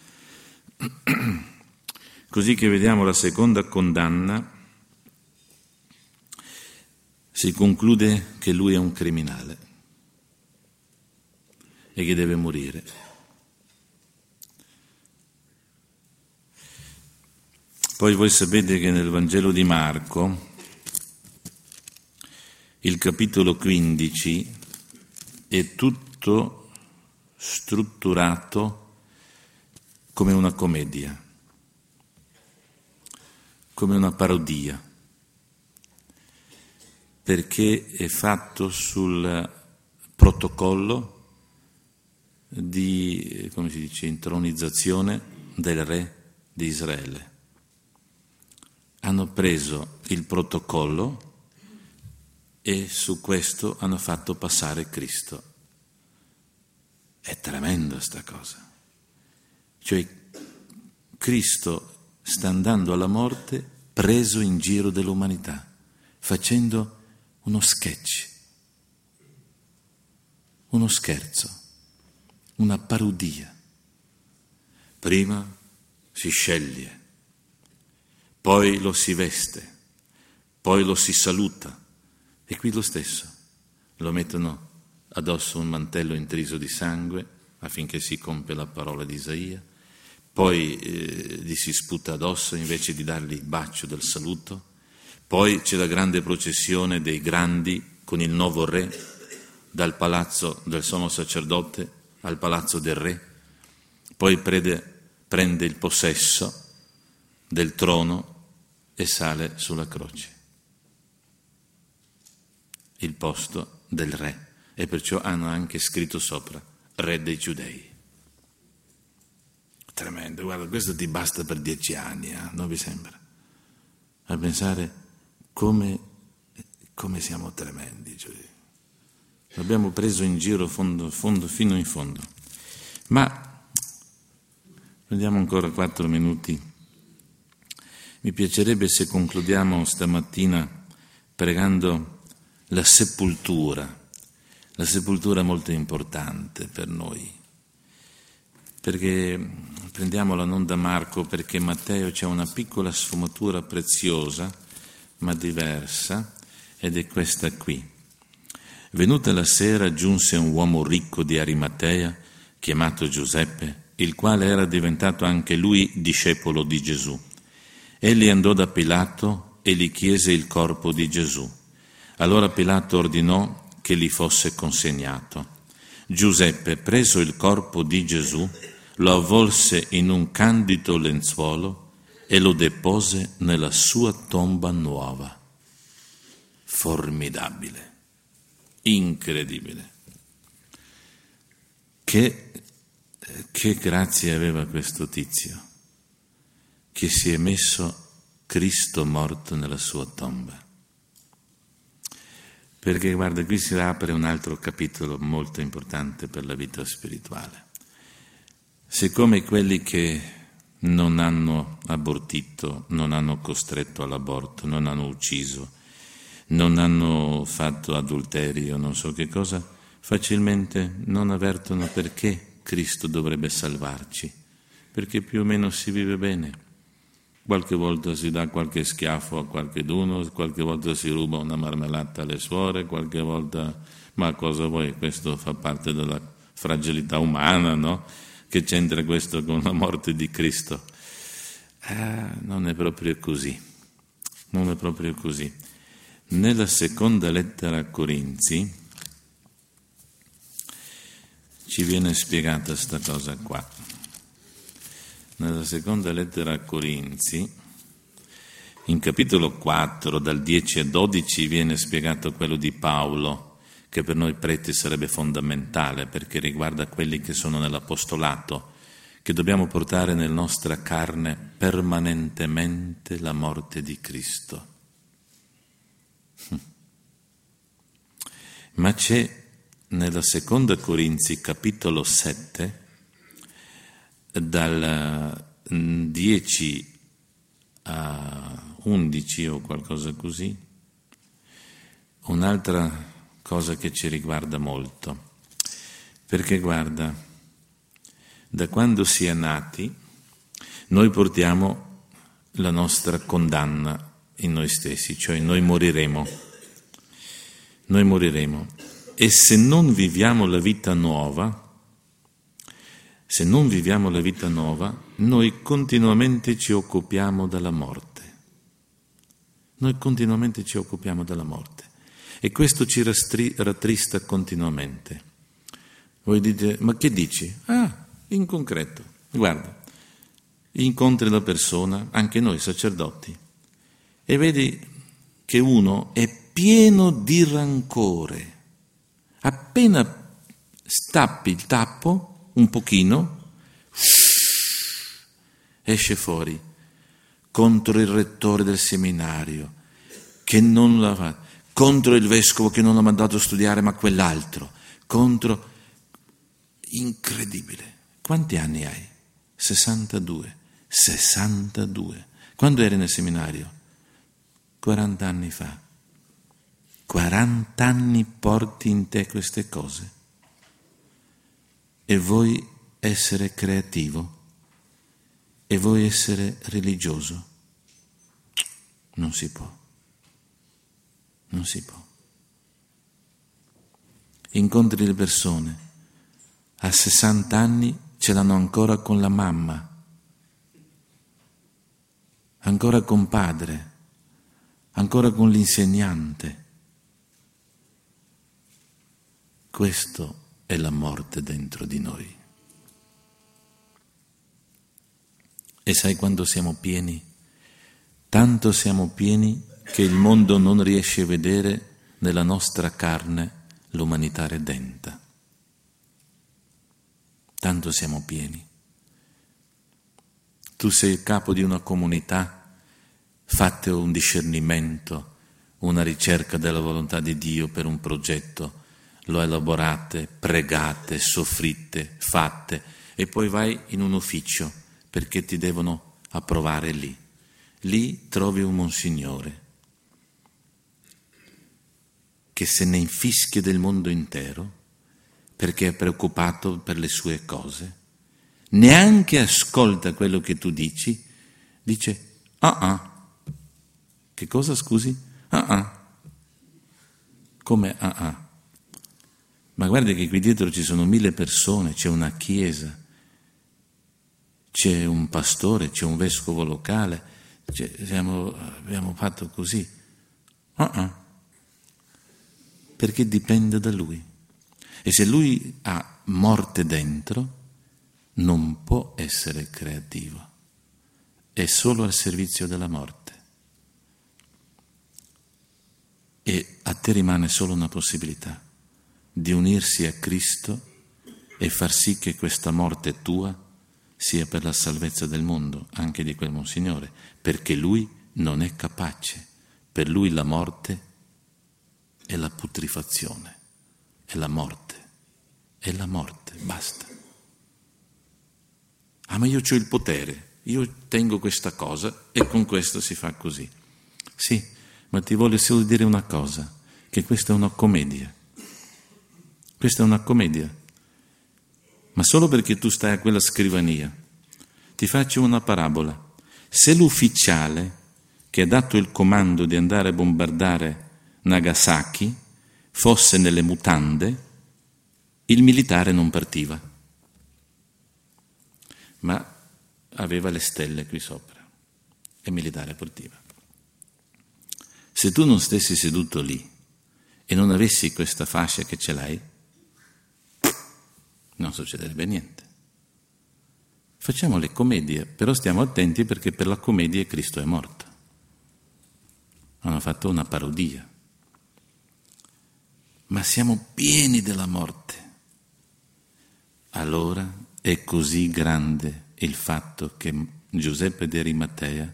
Così che vediamo la seconda condanna, si conclude che lui è un criminale e che deve morire. Poi voi sapete che nel Vangelo di Marco, il capitolo quindici è tutto strutturato come una commedia, come una parodia, perché è fatto sul protocollo di, come si dice, intronizzazione del re di Israele. Hanno preso il protocollo e su questo hanno fatto passare Cristo. È tremenda sta cosa. Cioè, Cristo sta andando alla morte preso in giro dell'umanità, facendo uno sketch, uno scherzo, una parodia. Prima si sceglie, poi lo si veste, poi lo si saluta, e qui lo stesso. Lo mettono addosso un mantello intriso di sangue affinché si compie la parola di Isaia, poi eh, gli si sputa addosso invece di dargli il bacio del saluto, poi c'è la grande processione dei grandi con il nuovo re, dal palazzo del sommo sacerdote al palazzo del re, poi prede prende il possesso del trono e sale sulla croce. Il posto del re, e perciò hanno anche scritto sopra re dei giudei. Tremendo, guarda, questo ti basta per dieci anni, eh? Non vi sembra? A pensare come, come siamo tremendi, cioè. L'abbiamo preso in giro fondo, fondo, fino in fondo. Ma prendiamo ancora quattro minuti. Mi piacerebbe se concludiamo stamattina pregando la sepoltura. La sepoltura è molto importante per noi, perché prendiamola non da Marco, perché Matteo c'è una piccola sfumatura preziosa ma diversa, ed è questa qui. Venuta la sera giunse un uomo ricco di Arimatea chiamato Giuseppe, il quale era diventato anche lui discepolo di Gesù. Egli andò da Pilato e gli chiese il corpo di Gesù. Allora Pilato ordinò che gli fosse consegnato. Giuseppe, preso il corpo di Gesù, lo avvolse in un candido lenzuolo e lo depose nella sua tomba nuova. Formidabile, incredibile. Che Che grazia aveva questo tizio, che si è messo Cristo morto nella sua tomba. Perché, guarda, qui si apre un altro capitolo molto importante per la vita spirituale. Siccome quelli che non hanno abortito, non hanno costretto all'aborto, non hanno ucciso, non hanno fatto adulterio, non so che cosa, facilmente non avvertono perché Cristo dovrebbe salvarci, perché più o meno si vive bene. Qualche volta si dà qualche schiaffo a qualcheduno, qualche volta si ruba una marmellata alle suore, qualche volta, ma cosa vuoi, questo fa parte della fragilità umana, no? Che c'entra questo con la morte di Cristo? Ah, non è proprio così, non è proprio così. Nella seconda lettera a Corinzi ci viene spiegata sta cosa qua. Nella seconda lettera a Corinzi, in capitolo quattro, dal dieci al dodici, viene spiegato quello di Paolo, che per noi preti sarebbe fondamentale, perché riguarda quelli che sono nell'apostolato, che dobbiamo portare nella nostra carne permanentemente la morte di Cristo. Ma c'è nella seconda Corinzi, capitolo sette, dal dieci a undici o qualcosa così, un'altra cosa che ci riguarda molto. Perché guarda, da quando si è nati noi portiamo la nostra condanna in noi stessi, cioè noi moriremo. Noi moriremo. E se non viviamo la vita nuova, se non viviamo la vita nuova, noi continuamente ci occupiamo della morte. Noi continuamente ci occupiamo della morte. E questo ci rastri- rattrista continuamente. Voi dite, ma che dici? Ah, in concreto. Guarda, incontri la persona, anche noi sacerdoti, e vedi che uno è pieno di rancore. Appena stappi il tappo un pochino, esce fuori contro il rettore del seminario che non l'ha fatto, contro il vescovo che non l'ha mandato a studiare ma quell'altro, contro... Incredibile. Quanti anni hai? sessantadue. sessantadue. Quando eri nel seminario? quaranta anni fa. quaranta anni porti in te queste cose, e vuoi essere creativo? e vuoi essere religioso. Non si può. Non si può. Incontri le persone, a sessanta anni ce l'hanno ancora con la mamma, ancora con padre, ancora con l'insegnante. Questo è la morte dentro di noi. E sai quando siamo pieni? Tanto siamo pieni che il mondo non riesce a vedere nella nostra carne l'umanità redenta. Tanto siamo pieni. Tu sei il capo di una comunità, fate un discernimento, una ricerca della volontà di Dio per un progetto, lo elaborate, pregate, soffritte, fate, e poi vai in un ufficio perché ti devono approvare lì. Lì trovi un monsignore che se ne infischia del mondo intero perché è preoccupato per le sue cose, neanche ascolta quello che tu dici, dice ah ah, che cosa scusi? Ah ah, come ah ah? Ma guarda che qui dietro ci sono mille persone, c'è una chiesa, c'è un pastore, c'è un vescovo locale, c'è, siamo, abbiamo fatto così. Ah ah. Perché dipende da lui. E se lui ha morte dentro, non può essere creativo. È solo al servizio della morte. E a te rimane solo una possibilità, di unirsi a Cristo e far sì che questa morte tua sia per la salvezza del mondo, anche di quel monsignore, perché lui non è capace. Per lui la morte è la putrefazione, è la morte, è la morte, basta. Ah, ma io c'ho il potere, io tengo questa cosa e con questo si fa così. Sì, ma ti voglio solo dire una cosa, che questa è una commedia. Questa è una commedia, ma solo perché tu stai a quella scrivania. Ti faccio una parabola. Se l'ufficiale che ha dato il comando di andare a bombardare Nagasaki fosse nelle mutande, il militare non partiva, ma aveva le stelle qui sopra e il militare partiva. Se tu non stessi seduto lì e non avessi questa fascia che ce l'hai, non succederebbe niente. Facciamo le commedie, però stiamo attenti, perché per la commedia Cristo è morto. Hanno fatto una parodia. Ma siamo pieni della morte. Allora è così grande il fatto che Giuseppe di Arimatea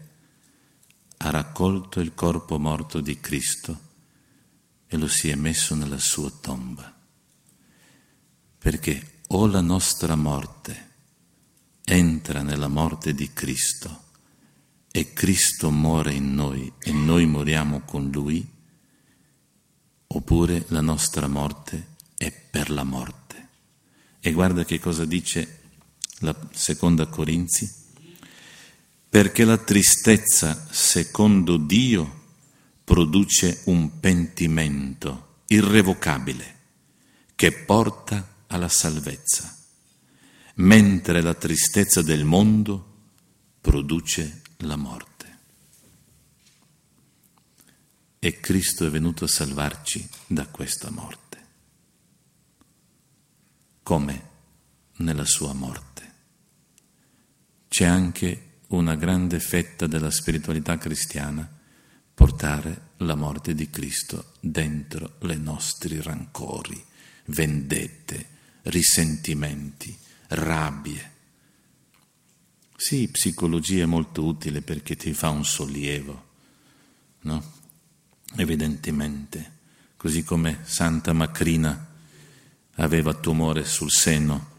ha raccolto il corpo morto di Cristo e lo si è messo nella sua tomba. Perché o la nostra morte entra nella morte di Cristo e Cristo muore in noi e noi moriamo con Lui, oppure la nostra morte è per la morte. E guarda che cosa dice la seconda Corinzi: perché la tristezza secondo Dio produce un pentimento irrevocabile che porta alla salvezza, mentre la tristezza del mondo produce la morte. E Cristo è venuto a salvarci da questa morte. Come? Nella sua morte. C'è anche una grande fetta della spiritualità cristiana, portare la morte di Cristo dentro le nostri rancori, vendette, risentimenti, rabbie. Sì, psicologia è molto utile perché ti fa un sollievo, no? Evidentemente, così come Santa Macrina aveva tumore sul seno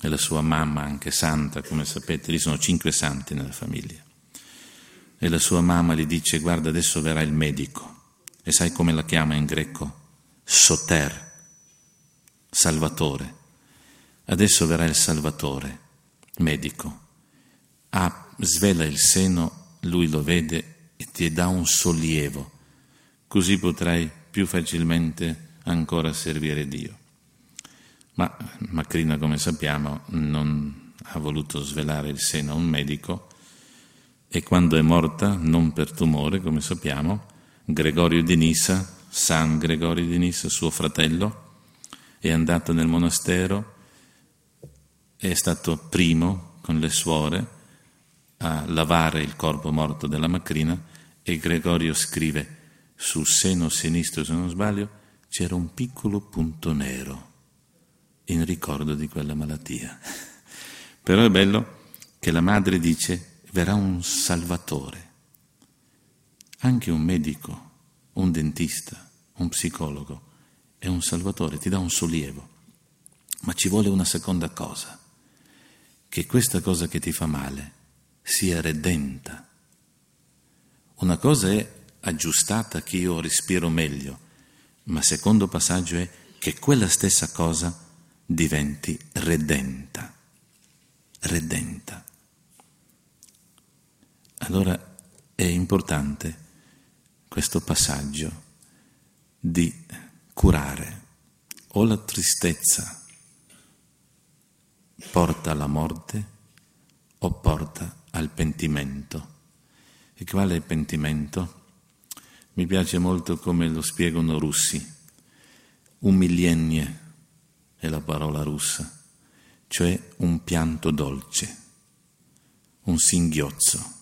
e la sua mamma, anche santa, come sapete, lì sono cinque santi nella famiglia, e la sua mamma gli dice: guarda, adesso verrà il medico. E sai come la chiama in greco? Soter, salvatore. Adesso verrà il salvatore, medico. Ha svela il seno, lui lo vede e ti dà un sollievo, così potrai più facilmente ancora servire Dio. Ma Macrina, come sappiamo, non ha voluto svelare il seno a un medico e quando è morta, non per tumore, come sappiamo, Gregorio di Nisa, San Gregorio di Nisa, suo fratello, è andato nel monastero e è stato primo con le suore a lavare il corpo morto della Macrina e Gregorio scrive sul seno sinistro, se non sbaglio, c'era un piccolo punto nero in ricordo di quella malattia. Però è bello che la madre dice verrà un salvatore, anche un medico, un dentista, un psicologo è un salvatore, ti dà un sollievo, ma ci vuole una seconda cosa, che questa cosa che ti fa male sia redenta. Una cosa è aggiustata che io respiro meglio, ma secondo passaggio è che quella stessa cosa diventi redenta, redenta. Allora è importante questo passaggio di curare. O la tristezza porta alla morte o porta al pentimento. E quale è il pentimento? Mi piace molto come lo spiegano russi. Umilienie è la parola russa, cioè un pianto dolce, un singhiozzo.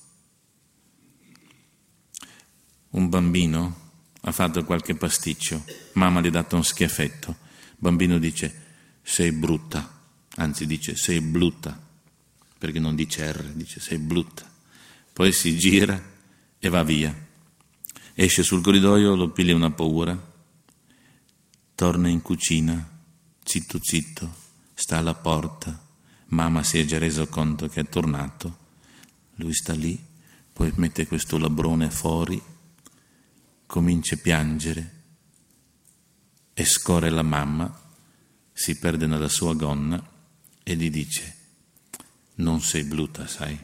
Un bambino ha fatto qualche pasticcio, mamma gli ha dato un schiaffetto, il bambino dice sei brutta, anzi dice sei blutta, perché non dice R, dice sei blutta, poi si gira e va via, esce sul corridoio, lo piglia una paura, torna in cucina, zitto zitto, sta alla porta, mamma si è già reso conto che è tornato, lui sta lì, poi mette questo labrone fuori, comincia a piangere e scorre la mamma, si perde nella sua gonna e gli dice non sei bluta, sai?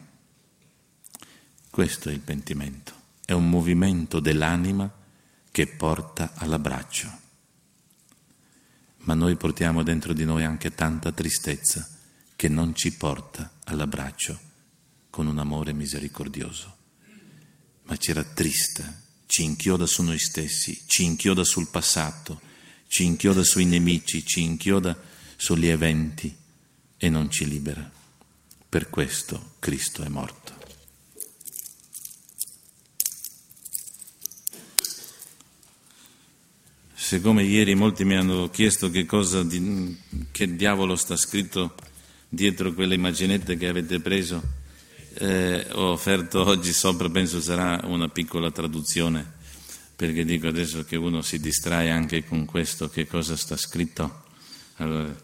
Questo è il pentimento, è un movimento dell'anima che porta all'abbraccio, ma noi portiamo dentro di noi anche tanta tristezza che non ci porta all'abbraccio con un amore misericordioso, ma ci rattrista, ci inchioda su noi stessi, ci inchioda sul passato, ci inchioda sui nemici, ci inchioda sugli eventi e non ci libera. Per questo Cristo è morto. Siccome ieri molti mi hanno chiesto che cosa, che diavolo sta scritto dietro quelle immaginette che avete preso, Eh, ho offerto oggi sopra, penso sarà una piccola traduzione, perché dico adesso che uno si distrae anche con questo, che cosa sta scritto. Allora,